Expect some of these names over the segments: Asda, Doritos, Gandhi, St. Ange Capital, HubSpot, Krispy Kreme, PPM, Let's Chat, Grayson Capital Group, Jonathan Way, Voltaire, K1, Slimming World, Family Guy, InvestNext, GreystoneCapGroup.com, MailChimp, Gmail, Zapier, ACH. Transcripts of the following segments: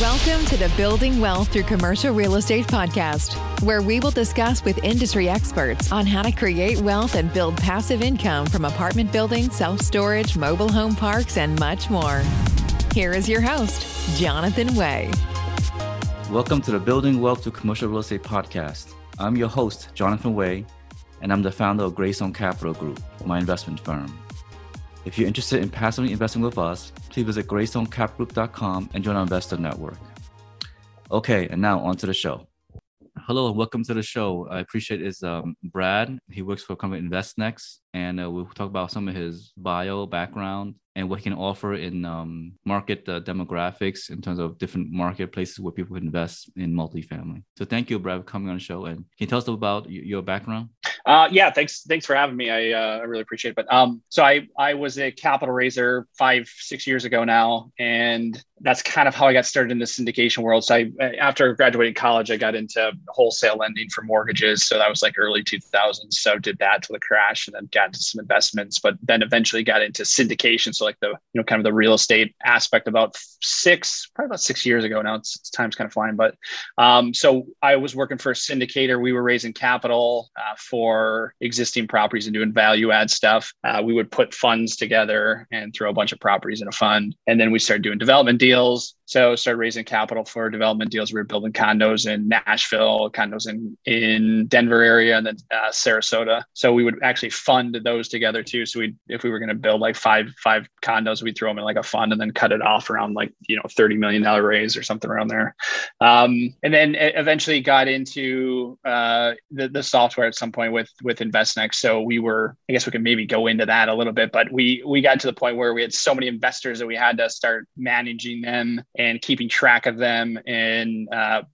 Welcome to the Building Wealth Through Commercial Real Estate podcast, where we will discuss with industry experts on how to create wealth and build passive income from apartment buildings, self-storage, mobile home parks, and much more. Here is your host, Jonathan Way. Welcome to the Building Wealth Through Commercial Real Estate podcast. I'm your host, Jonathan Way, and I'm the founder of Grayson Capital Group, my investment firm. If you're interested in passively investing with us, please visit GreystoneCapGroup.com and join our investor network. Okay, and now on to the show. Hello and welcome to the show. I appreciate it's Brad. He works for a company InvestNext, and we'll talk about some of his bio, background, and what he can offer in market demographics in terms of different marketplaces where people invest in multifamily. So thank you, Brad, for coming on the show. And can you tell us about your background? Yeah, thanks for having me. I really appreciate it. But so I was a capital raiser 5-6 years ago now, and that's kind of how I got started in the syndication world. So I, after graduating college, I got into wholesale lending for mortgages. So that was like early 2000s. So did that till the crash, and then got into some investments, but then eventually got into syndication. So like the kind of the real estate aspect about 6 years ago now. It's time's kind of flying, but so I was working for a syndicator. We were raising capital for existing properties and doing value add stuff. We would put funds together and throw a bunch of properties in a fund. And then we started doing development deals. So started raising capital for development deals. We were building condos in Nashville, condos in Denver area, and then Sarasota. So we would actually fund those together too. So if we were going to build like five condos, we'd throw them in like a fund and then cut it off around like, $30 million raise or something around there. And then eventually got into the software at some point with InvestNext. So we were, I guess we could maybe go into that a little bit, but we got to the point where we had so many investors that we had to start managing them and keeping track of them, and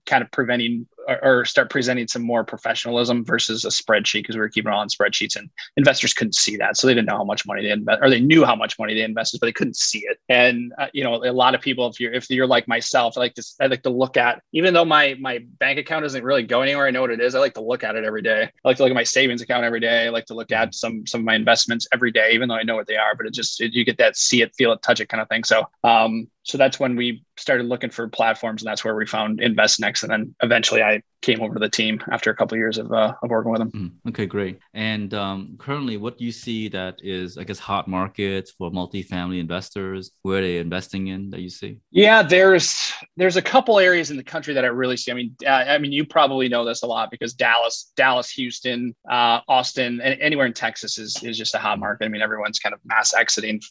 kind of preventing or start presenting some more professionalism versus a spreadsheet, because we were keeping it all on spreadsheets and investors couldn't see that. So they didn't know how much money they invested, or they knew how much money they invested, but they couldn't see it. And, a lot of people, if you're like myself, I like to look at, even though my bank account doesn't really go anywhere, I know what it is. I like to look at it every day. I like to look at my savings account every day. I like to look at some of my investments every day, even though I know what they are, but you get that see it, feel it, touch it kind of thing. So, so that's when we started looking for platforms, and that's where we found InvestNext. And then eventually I came over to the team after a couple of years of working with them. Okay, great. And currently, what do you see that is, hot markets for multifamily investors? Where are they investing in that you see? Yeah, there's a couple areas in the country that I really see. I mean, you probably know this a lot, because Dallas, Houston, Austin, and anywhere in Texas is just a hot market. I mean, everyone's kind of mass exiting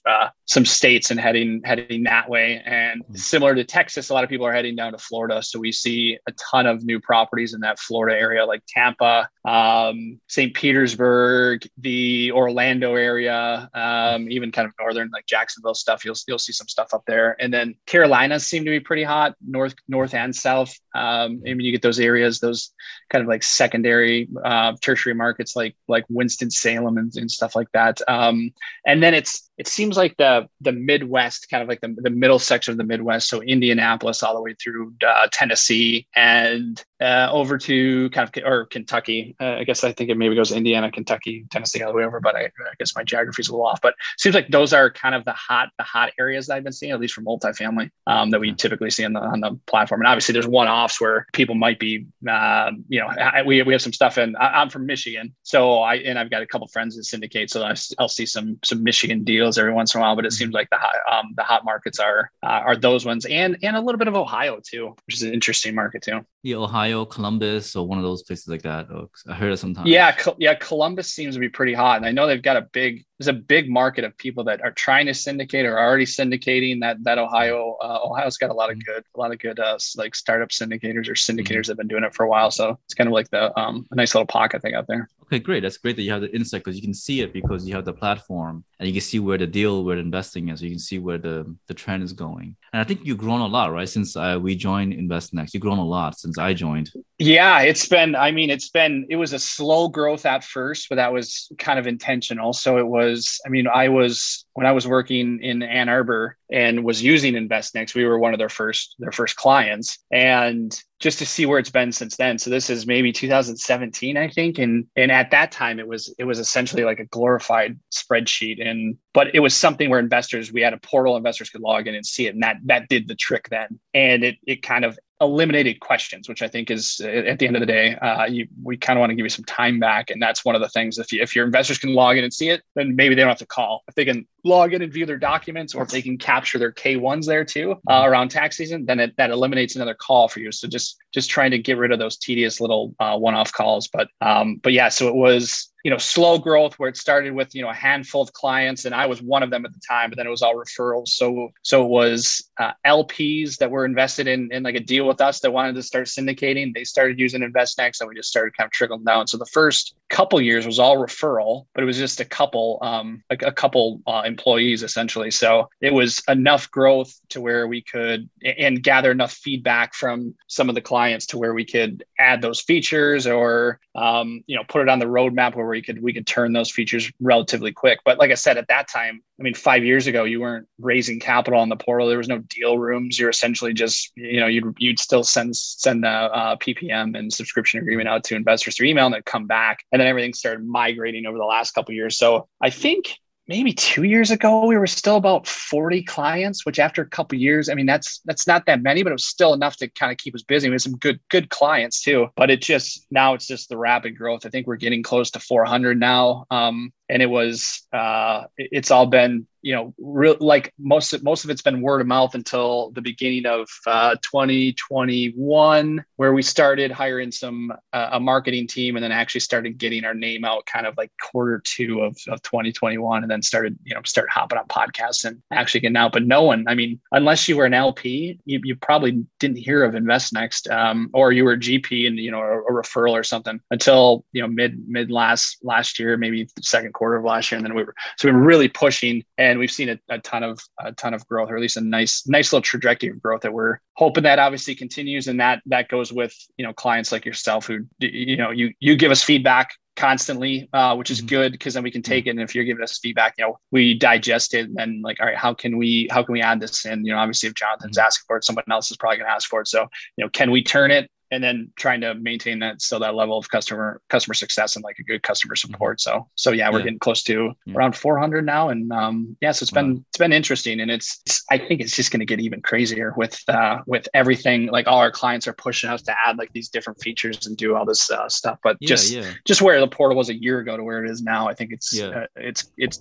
some states and heading that way. And similar to Texas, a lot of people are heading down to Florida. So we see a ton of new properties in that Florida area, like Tampa, St. Petersburg, the Orlando area, even kind of northern, like Jacksonville stuff. You'll see some stuff up there. And then Carolinas seem to be pretty hot, north and south. I mean, you get those areas, those kind of like secondary, tertiary markets, like Winston-Salem and stuff like that. And then it seems like the Midwest, kind of like the middle section of the Midwest. So Indianapolis all the way through Tennessee and over to Kentucky. I think it maybe goes Indiana, Kentucky, Tennessee all the way over, but I guess my geography is a little off. But it seems like those are kind of the hot areas that I've been seeing, at least for multifamily, that we typically see on the platform. And obviously there's one-offs where people might be, we have some stuff in, I'm from Michigan. So I've got a couple friends that syndicate. So I'll see some Michigan deals every once in a while, but it seems like the hot markets are those ones, and a little bit of Ohio too, which is an interesting market too. Yeah, Ohio, Columbus, or one of those places like that. I heard it sometimes. Yeah, Columbus seems to be pretty hot, and I know they've got there's a big market of people that are trying to syndicate or are already syndicating. That Ohio's got a lot of good like startup syndicators or syndicators that have been doing it for a while. So it's kind of like a nice little pocket thing out there. Okay, great. That's great that you have the insight, because you can see it, because you have the platform and you can see where the investing is. You can see where the trend is going. And I think you've grown a lot, right? Since I joined InvestNext, you've grown a lot since I joined. Yeah, it was a slow growth at first, but that was kind of intentional. So it was, when I was working in Ann Arbor and was using InvestNext, we were one of their first clients, and just to see where it's been since then. So this is maybe 2017, I think. And at that time it was essentially like a glorified spreadsheet, but it was something where we had a portal investors could log in and see it. And that did the trick then. And it kind of eliminated questions, which I think is, at the end of the day, we kind of want to give you some time back. And that's one of the things, if your investors can log in and see it, then maybe they don't have to call. If they can log in and view their documents, or if they can capture their K1s there too, around tax season, then that eliminates another call for you. So just trying to get rid of those tedious little one-off calls. But yeah, so it was, slow growth where it started with, a handful of clients, and I was one of them at the time, but then it was all referrals. So it was LPs that were invested in like a deal with us that wanted to start syndicating. They started using InvestNext, and we just started kind of trickling down. So the first couple years was all referral, but it was just a couple employees essentially. So it was enough growth to where we could, and gather enough feedback from some of the clients to where we could add those features or, put it on the roadmap where we could turn those features relatively quick. But like I said, at that time, 5 years ago, you weren't raising capital on the portal. There was no deal rooms. You're essentially just, you'd still send the PPM and subscription agreement out to investors through email, and they'd come back. And then everything started migrating over the last couple of years. So I think maybe 2 years ago, we were still about 40 clients, which after a couple of years, that's not that many, but it was still enough to kind of keep us busy. We had some good clients too, but now it's just the rapid growth. I think we're getting close to 400 now. And it was, it's all been, real, like most of it's been word of mouth until the beginning of 2021, where we started hiring a marketing team, and then actually started getting our name out kind of like quarter two of 2021, and then started hopping on podcasts and actually getting out. But no one, unless you were an LP, you probably didn't hear of InvestNext, or you were a GP and, a referral or something until, mid last year, maybe the second quarter of last year. And then we were really pushing, and we've seen a ton of growth, or at least a nice little trajectory of growth that we're hoping that obviously continues. And that goes with, clients like yourself who, you give us feedback constantly, which is good, because then we can take it. And if you're giving us feedback, we digest it, and then like, all right, how can we add this? And, obviously if Jonathan's asking for it, someone else is probably going to ask for it. So, can we turn it? And then trying to maintain that, so that level of customer success and like a good customer support. So yeah, we're getting close to around 400 now, and so it's been interesting, and I think it's just going to get even crazier with everything. Like all our clients are pushing us to add like these different features and do all this stuff. But just where the portal was a year ago to where it is now, I think it's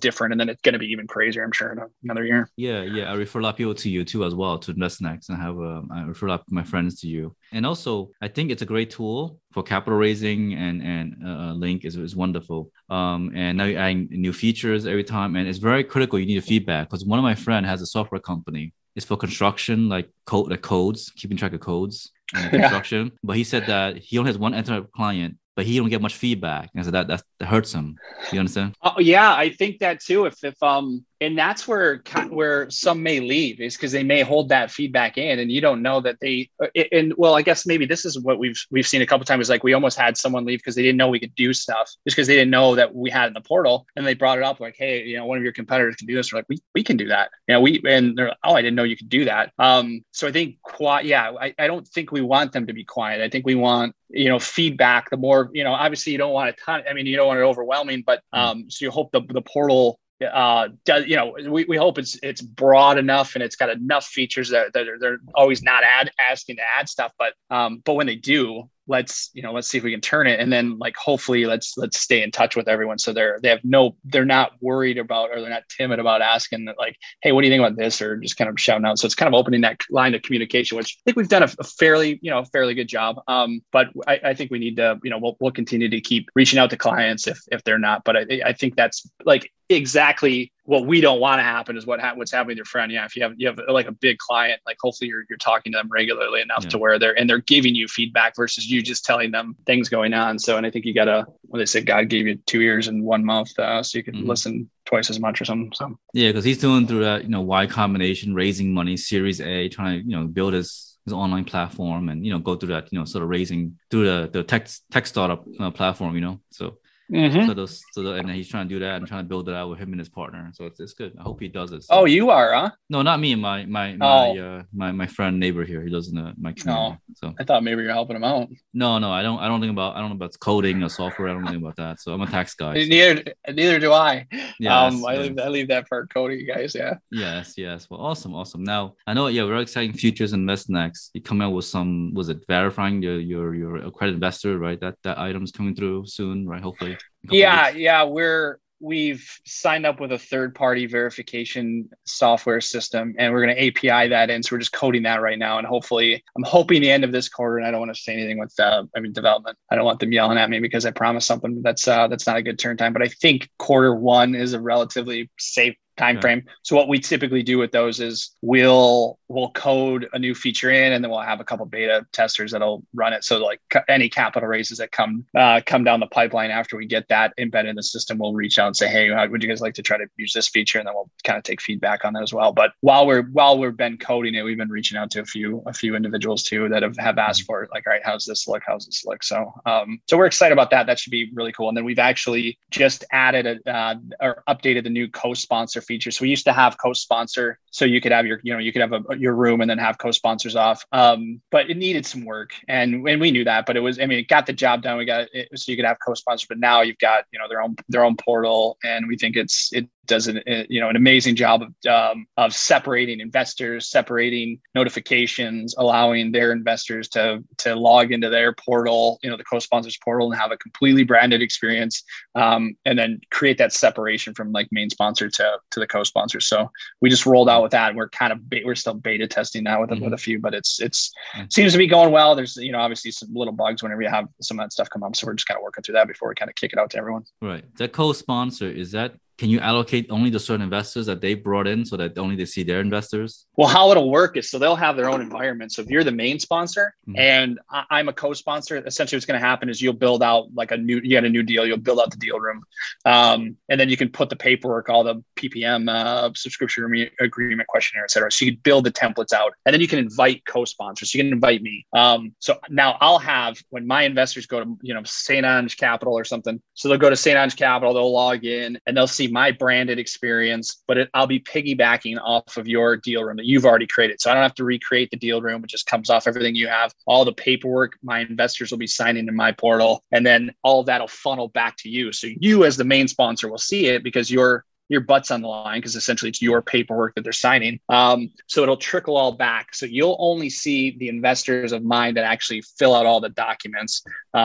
different, and then it's going to be even crazier, I'm sure, in another year. Yeah. I refer a lot of people to you too as well, to InvestNext, and I refer a lot of my friends to you, and also. I think it's a great tool for capital raising, and Link is wonderful. And now you're adding new features every time, and it's very critical. You need feedback, because one of my friend has a software company. It's for construction, like codes, keeping track of codes and construction. But he said that he only has one enterprise client, but he don't get much feedback, and so that hurts him. You understand? Oh yeah, I think that too. If and that's where some may leave, is because they may hold that feedback in, and you don't know that they. And well, I guess maybe this is what we've seen a couple of times. Is like we almost had someone leave because they didn't know we could do stuff, just because they didn't know that we had in the portal, and they brought it up like, hey, one of your competitors can do this. We're like, we can do that. And they're like, oh, I didn't know you could do that. So I think I don't think we want them to be quiet. I think we want feedback. The more obviously you don't want a ton. You don't want it overwhelming, but so you hope the portal. Does we hope it's broad enough, and it's got enough features that they're always not asking to add stuff, but when they do, let's see if we can turn it, and then like hopefully let's stay in touch with everyone, so they're not worried about, or they're not timid about asking that, like, hey, what do you think about this, or just kind of shouting out. So it's kind of opening that line of communication, which I think we've done a fairly good job. But I think we need to we'll continue to keep reaching out to clients if they're not. But I think that's like exactly what we don't want to happen is what's happening with your friend. Yeah, if you have like a big client, like hopefully you're talking to them regularly enough to where they're giving you feedback versus you just telling them things going on. So, and I think you gotta, well, they said God gave you 2 ears and 1 mouth, so you can listen twice as much or something. So yeah, because he's doing through that Y combination, raising money, Series A, trying to build his this online platform and, you know, go through that, you know, sort of raising through the tech startup platform, you know, so. Mm-hmm. And he's trying to do that and trying to build it out with him and his partner. So it's good. I hope he does it. So. Oh, you are, huh? No, not me. My friend neighbor here. He lives in my community. No, so I thought maybe you're helping him out. No, I don't know about coding or software. I don't think about that. So I'm a tax guy. So. Neither do I. Yes, I leave that for coding guys. Yeah. Yes. Well, awesome. Now I know. Yeah, we're exciting futures and InvestNext. You come out with some. Was it verifying your accredited investor? Right. That item's coming through soon. Right. Hopefully. Yeah. We've signed up with a third-party verification software system, and we're going to API that in. So we're just coding that right now, and hopefully, I'm hoping the end of this quarter. And I don't want to say anything with development. I don't want them yelling at me because I promised something that's not a good turn time. But I think quarter one is a relatively safe timeframe. Yeah. So what we typically do with those is we'll code a new feature in, and then we'll have a couple beta testers that'll run it. So like any capital raises that come down the pipeline after we get that embedded in the system, we'll reach out and say, hey, would you guys like to try to use this feature? And then we'll kind of take feedback on that as well. But while we've been coding it, we've been reaching out to a few individuals too that have asked for it. Like, all right, how's this look? So we're excited about that. That should be really cool. And then we've actually just added or updated the new co-sponsor feature. So we used to have co-sponsor, so you could have your room and then have co-sponsors off. But it needed some work, and we knew that. But it got the job done. We got it, so you could have co-sponsors, but now you've got their own portal, and we think it does an amazing job of separating investors, separating notifications, allowing their investors to log into their portal, the co-sponsors portal, and have a completely branded experience, and then create that separation from like main sponsor to the co-sponsor. So we just rolled out with that, and we're still beta testing that with a few, but it seems to be going well. There's obviously some little bugs whenever you have some of that stuff come up, so we're just kind of working through that before we kind of kick it out to everyone. Right. The co-sponsor can you allocate only to certain investors that they brought in so that only they see their investors? Well, how it'll work is so they'll have their own environment. So if you're the main sponsor and I'm a co-sponsor, essentially what's going to happen is you'll build out you got a new deal, you'll build out the deal room. And then you can put the paperwork, all the PPM subscription agreement questionnaire, et cetera. So you can build the templates out, and then you can invite co-sponsors. You can invite me. So now I'll have, when my investors go to, St. Ange Capital or something, so they'll go to St. Ange Capital, they'll log in and they'll see my branded experience, but I'll be piggybacking off of your deal room that you've already created. So I don't have to recreate the deal room. It just comes off everything you have. All the paperwork, my investors will be signing to my portal, and then all of that'll funnel back to you. So you as the main sponsor will see it because your butt's on the line, because essentially it's your paperwork that they're signing. So it'll trickle all back. So you'll only see the investors of mine that actually fill out all the documents.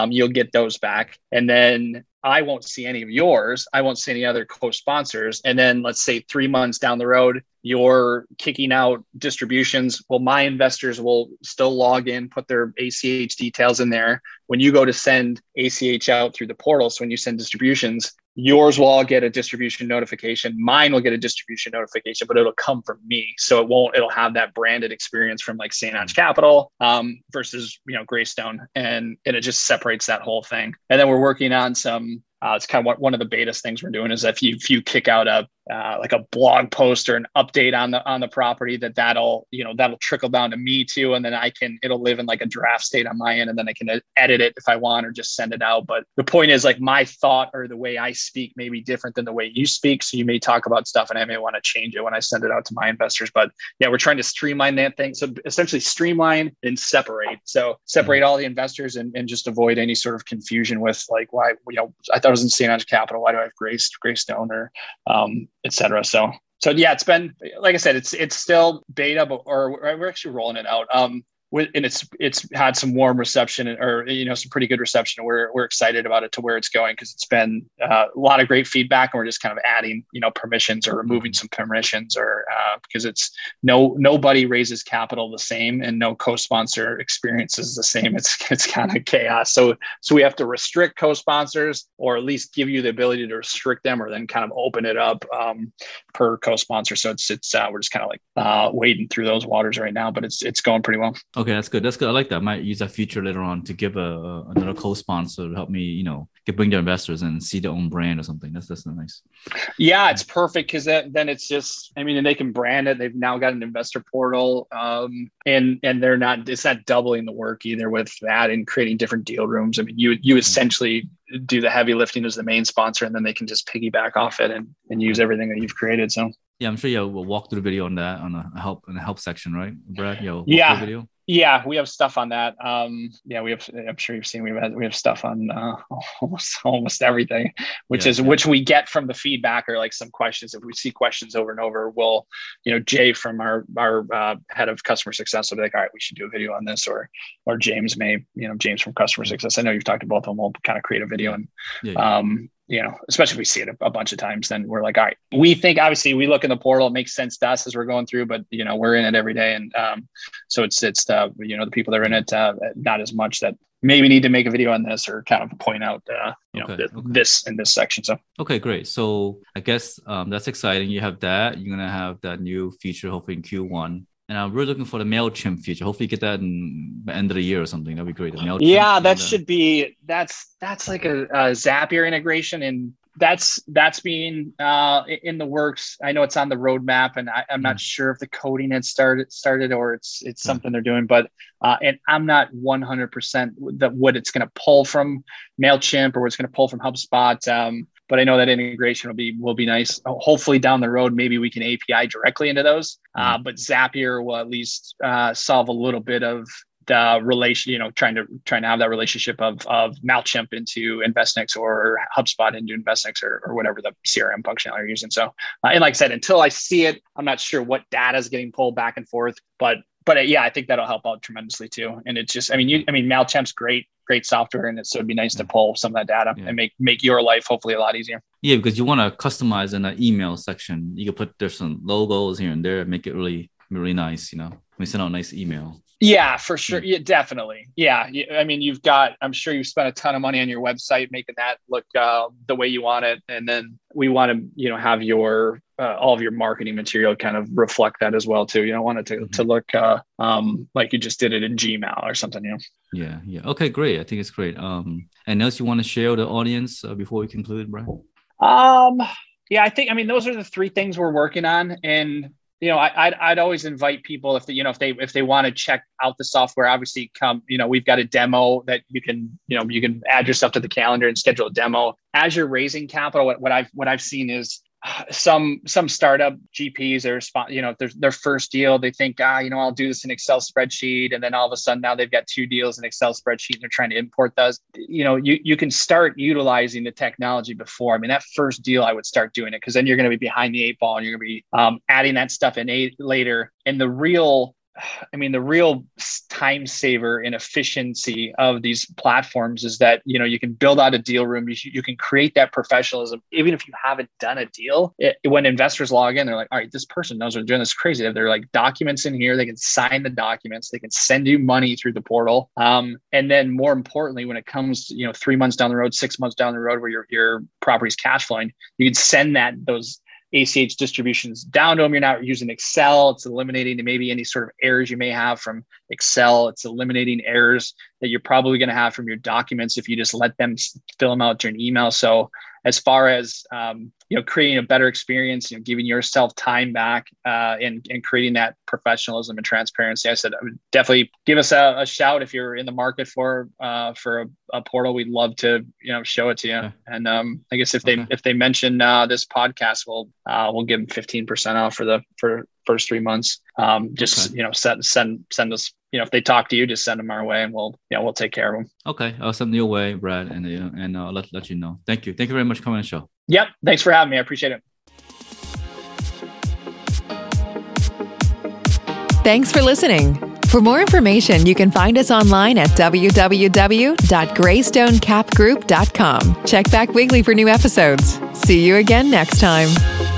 You'll get those back. And then I won't see any of yours. I won't see any other co-sponsors. And then let's say 3 months down the road, you're kicking out distributions. Well, my investors will still log in, put their ACH details in there. When you go to send ACH out through the portal, so when you send distributions, yours will all get a distribution notification. Mine will get a distribution notification, but it'll come from me. So it'll have that branded experience from like St. Ange Capital versus, Greystone. And it just separates that whole thing. And then we're working on some, it's kind of what one of the beta things we're doing is if you kick out a blog post or an update on the property, that'll trickle down to me too. And then it'll live in like a draft state on my end, and then I can edit it if I want or just send it out. But the point is like my thought or the way I speak may be different than the way you speak. So you may talk about stuff and I may want to change it when I send it out to my investors. But yeah, we're trying to streamline that thing. So essentially streamline and separate. So separate all the investors and just avoid any sort of confusion with like, why, I thought it was in St. Ange Capital. Why do I have Greystone or, et cetera. So yeah, it's been, like I said, it's still beta, but we're actually rolling it out. And it's had some warm reception or, some pretty good reception. We're excited about it to where it's going, because it's been a lot of great feedback, and we're just kind of adding, permissions or removing some permissions or because it's nobody raises capital the same, and no co-sponsor experience is the same. It's kind of chaos. So we have to restrict co-sponsors, or at least give you the ability to restrict them, or then kind of open it up per co-sponsor. So it's we're just kind of like wading through those waters right now, but it's going pretty well. Okay, that's good. I like that. I might use that feature later on to give another co-sponsor to help me, could bring their investors and see their own brand or something. That's nice. Yeah, it's perfect because then it's just, I mean, and they can brand it. They've now got an investor portal, and they're not, it's not doubling the work either with that and creating different deal rooms. I mean, you essentially do the heavy lifting as the main sponsor, and then they can just piggyback off it and use everything that you've created. So yeah, I'm sure you'll walk through the video on that on a help in the help section, right, Brad? Walk through the video. Yeah, we have stuff on that. I'm sure you've seen we have stuff on almost everything, which we get from the feedback or like some questions. If we see questions over and over, we'll, Jay from our head of customer success will be like, all right, we should do a video on this, or James may, James from customer success. I know you've talked to both of them. We'll kind of create a video especially if we see it a bunch of times, then we're like, all right, we think obviously we look in the portal, it makes sense to us as we're going through, but we're in it every day. And so it's the people that are in it, not as much that maybe need to make a video on this or kind of point out, this in this section. So, okay, great. So I guess that's exciting. You have that, you're going to have that new feature, hopefully in Q1. And I'm really looking for the MailChimp feature. Hopefully you get that in the end of the year or something. That'd be great. That's like a Zapier integration, and that's being in the works. I know it's on the roadmap, and I'm not sure if the coding had started or it's something they're doing, but and I'm not 100% that what it's going to pull from MailChimp or what it's going to pull from HubSpot. But I know that integration will be nice. Hopefully down the road, maybe we can API directly into those. But Zapier will at least solve a little bit of the relation, trying to have that relationship of MailChimp into InvestNext or HubSpot into InvestNext or whatever the CRM functionality you're using. So, and like I said, until I see it, I'm not sure what data is getting pulled back and forth. But yeah, I think that'll help out tremendously too. And it's just, MailChimp's great software, and so it'd be nice to pull some of that data and make your life hopefully a lot easier. Yeah, because you want to customize in an email section. You can put different logos here and there, and make it really, really nice. We send out a nice email. Yeah, for sure. Yeah, definitely. Yeah. I mean, I'm sure you've spent a ton of money on your website, making that look the way you want it. And then we want to, have your, all of your marketing material kind of reflect that as well too. You don't want it to look like you just did it in Gmail or something. Yeah. Yeah. Okay, great. I think it's great. And else you want to share with the audience before we conclude, Brian? Yeah, I think, those are the three things we're working on. And I'd always invite people if they want to check out the software, obviously come, we've got a demo that you can add yourself to the calendar and schedule a demo. As you're raising capital, what I've seen is some startup GPs are, their first deal, they think, I'll do this in Excel spreadsheet. And then all of a sudden now they've got two deals in Excel spreadsheet and they're trying to import those. You can start utilizing the technology before. That first deal, I would start doing it, because then you're going to be behind the eight ball and you're going to be adding that stuff in later. And the real time saver and efficiency of these platforms is that, you can build out a deal room. You can create that professionalism. Even if you haven't done a deal, when investors log in, they're like, all right, this person knows what they're doing. This is crazy. If they're like documents in here, they can sign the documents. They can send you money through the portal. And then more importantly, when it comes, 3 months down the road, 6 months down the road, where your property's cash flowing, you can send those ACH distributions down to them. You're not using Excel. It's eliminating maybe any sort of errors you may have from Excel. It's eliminating errors that you're probably going to have from your documents if you just let them fill them out during email. So as far as, creating a better experience, giving yourself time back and creating that professionalism and transparency, I said, definitely give us a shout if you're in the market for a portal. We'd love to, show it to you. Okay. And I guess if they mention this podcast, we'll give them 15% off for first 3 months. Send us, if they talk to you, just send them our way, and we'll take care of them. Okay. I'll send you away, Brad, and I'll let you know. Thank you. Thank you very much for coming on the show. Yep. Thanks for having me. I appreciate it. Thanks for listening. For more information, you can find us online at www.GreystoneCapGroup.com. Check back weekly for new episodes. See you again next time.